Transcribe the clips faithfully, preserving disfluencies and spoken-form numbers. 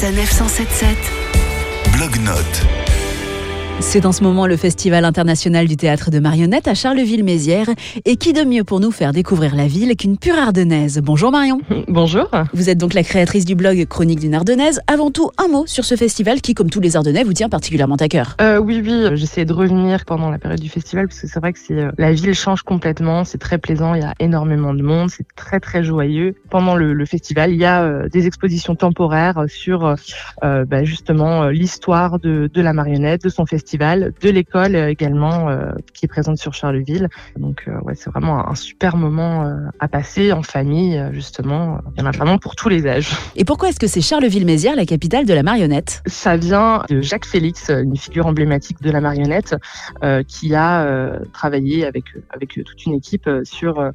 S N F cent sept sept. Blog-notes. C'est en ce moment le Festival international du théâtre de marionnettes à Charleville-Mézières. Et qui de mieux pour nous faire découvrir la ville qu'une pure Ardennaise. Bonjour Marion. Bonjour. Vous êtes donc la créatrice du blog Chronique d'une Ardennaise. Avant tout, un mot sur ce festival qui, comme tous les Ardennais, vous tient particulièrement à cœur. Euh, oui, oui. J'essaie de revenir pendant la période du festival parce que c'est vrai que c'est, euh, la ville change complètement. C'est très plaisant. Il y a énormément de monde. C'est très, très joyeux. Pendant le, le festival, il y a euh, des expositions temporaires sur euh, bah, justement euh, l'histoire de, de la marionnette, de son festival. De l'école également euh, qui est présente sur Charleville. Donc euh, ouais, c'est vraiment un super moment euh, à passer en famille, justement. Il y en a vraiment pour tous les âges. Et pourquoi est-ce que c'est Charleville-Mézières la capitale de la marionnette ? Ça vient de Jacques Félix, une figure emblématique de la marionnette euh, qui a euh, travaillé avec, avec toute une équipe sur euh,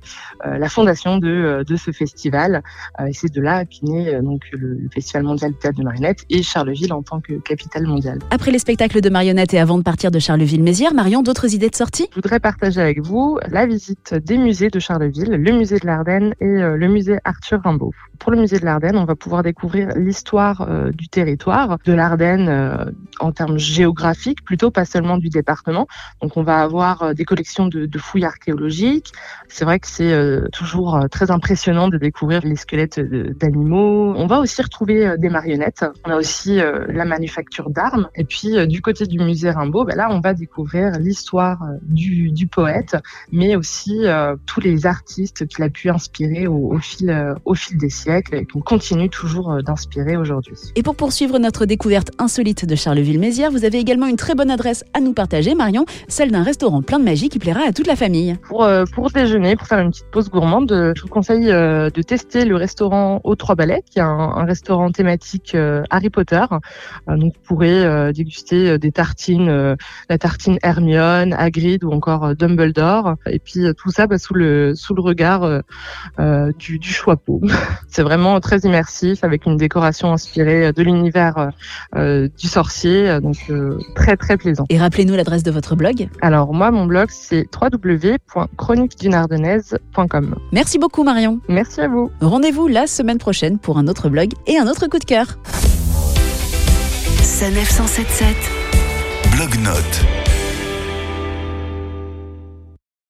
la fondation de, de ce festival. Euh, et c'est de là qu'est né donc, le, le Festival mondial du théâtre de marionnettes et Charleville en tant que capitale mondiale. Après les spectacles de marionnettes et avant de partir de Charleville-Mézières, Marion, d'autres idées de sortie ? Je voudrais partager avec vous la visite des musées de Charleville, le musée de l'Ardenne et le musée Arthur Rimbaud. Pour le musée de l'Ardenne, on va pouvoir découvrir l'histoire euh, du territoire, de l'Ardenne euh, en termes géographiques, plutôt pas seulement du département. Donc on va avoir euh, des collections de, de fouilles archéologiques. C'est vrai que c'est euh, toujours euh, très impressionnant de découvrir les squelettes de, d'animaux. On va aussi retrouver euh, des marionnettes. On a aussi euh, la manufacture d'armes. Et puis euh, du côté du musée Rimbaud, bah là on va découvrir l'histoire euh, du, du poète, mais aussi euh, tous les artistes qu'il a pu inspirer au, au, fil, euh, au fil des siècles. Et qu'on continue toujours d'inspirer aujourd'hui. Et pour poursuivre notre découverte insolite de Charleville-Mézières, vous avez également une très bonne adresse à nous partager, Marion, celle d'un restaurant plein de magie qui plaira à toute la famille. Pour, euh, pour déjeuner, pour faire une petite pause gourmande, je vous conseille euh, de tester le restaurant aux trois balais, qui est un, un restaurant thématique euh, Harry Potter. Euh, donc vous pourrez euh, déguster des tartines, euh, la tartine Hermione, Hagrid ou encore euh, Dumbledore. Et puis euh, tout ça bah, sous le sous le regard euh, euh, du, du Choixpeau. C'est vraiment très immersif avec une décoration inspirée de l'univers euh, du sorcier, donc euh, très très plaisant. Et rappelez-nous l'adresse de votre blog. Alors moi mon blog c'est w w w point chronique d'une ardennaise point com. Merci beaucoup Marion. Merci à vous. Rendez-vous la semaine prochaine pour un autre blog et un autre coup de cœur. S N F cent sept sept. Blog notes.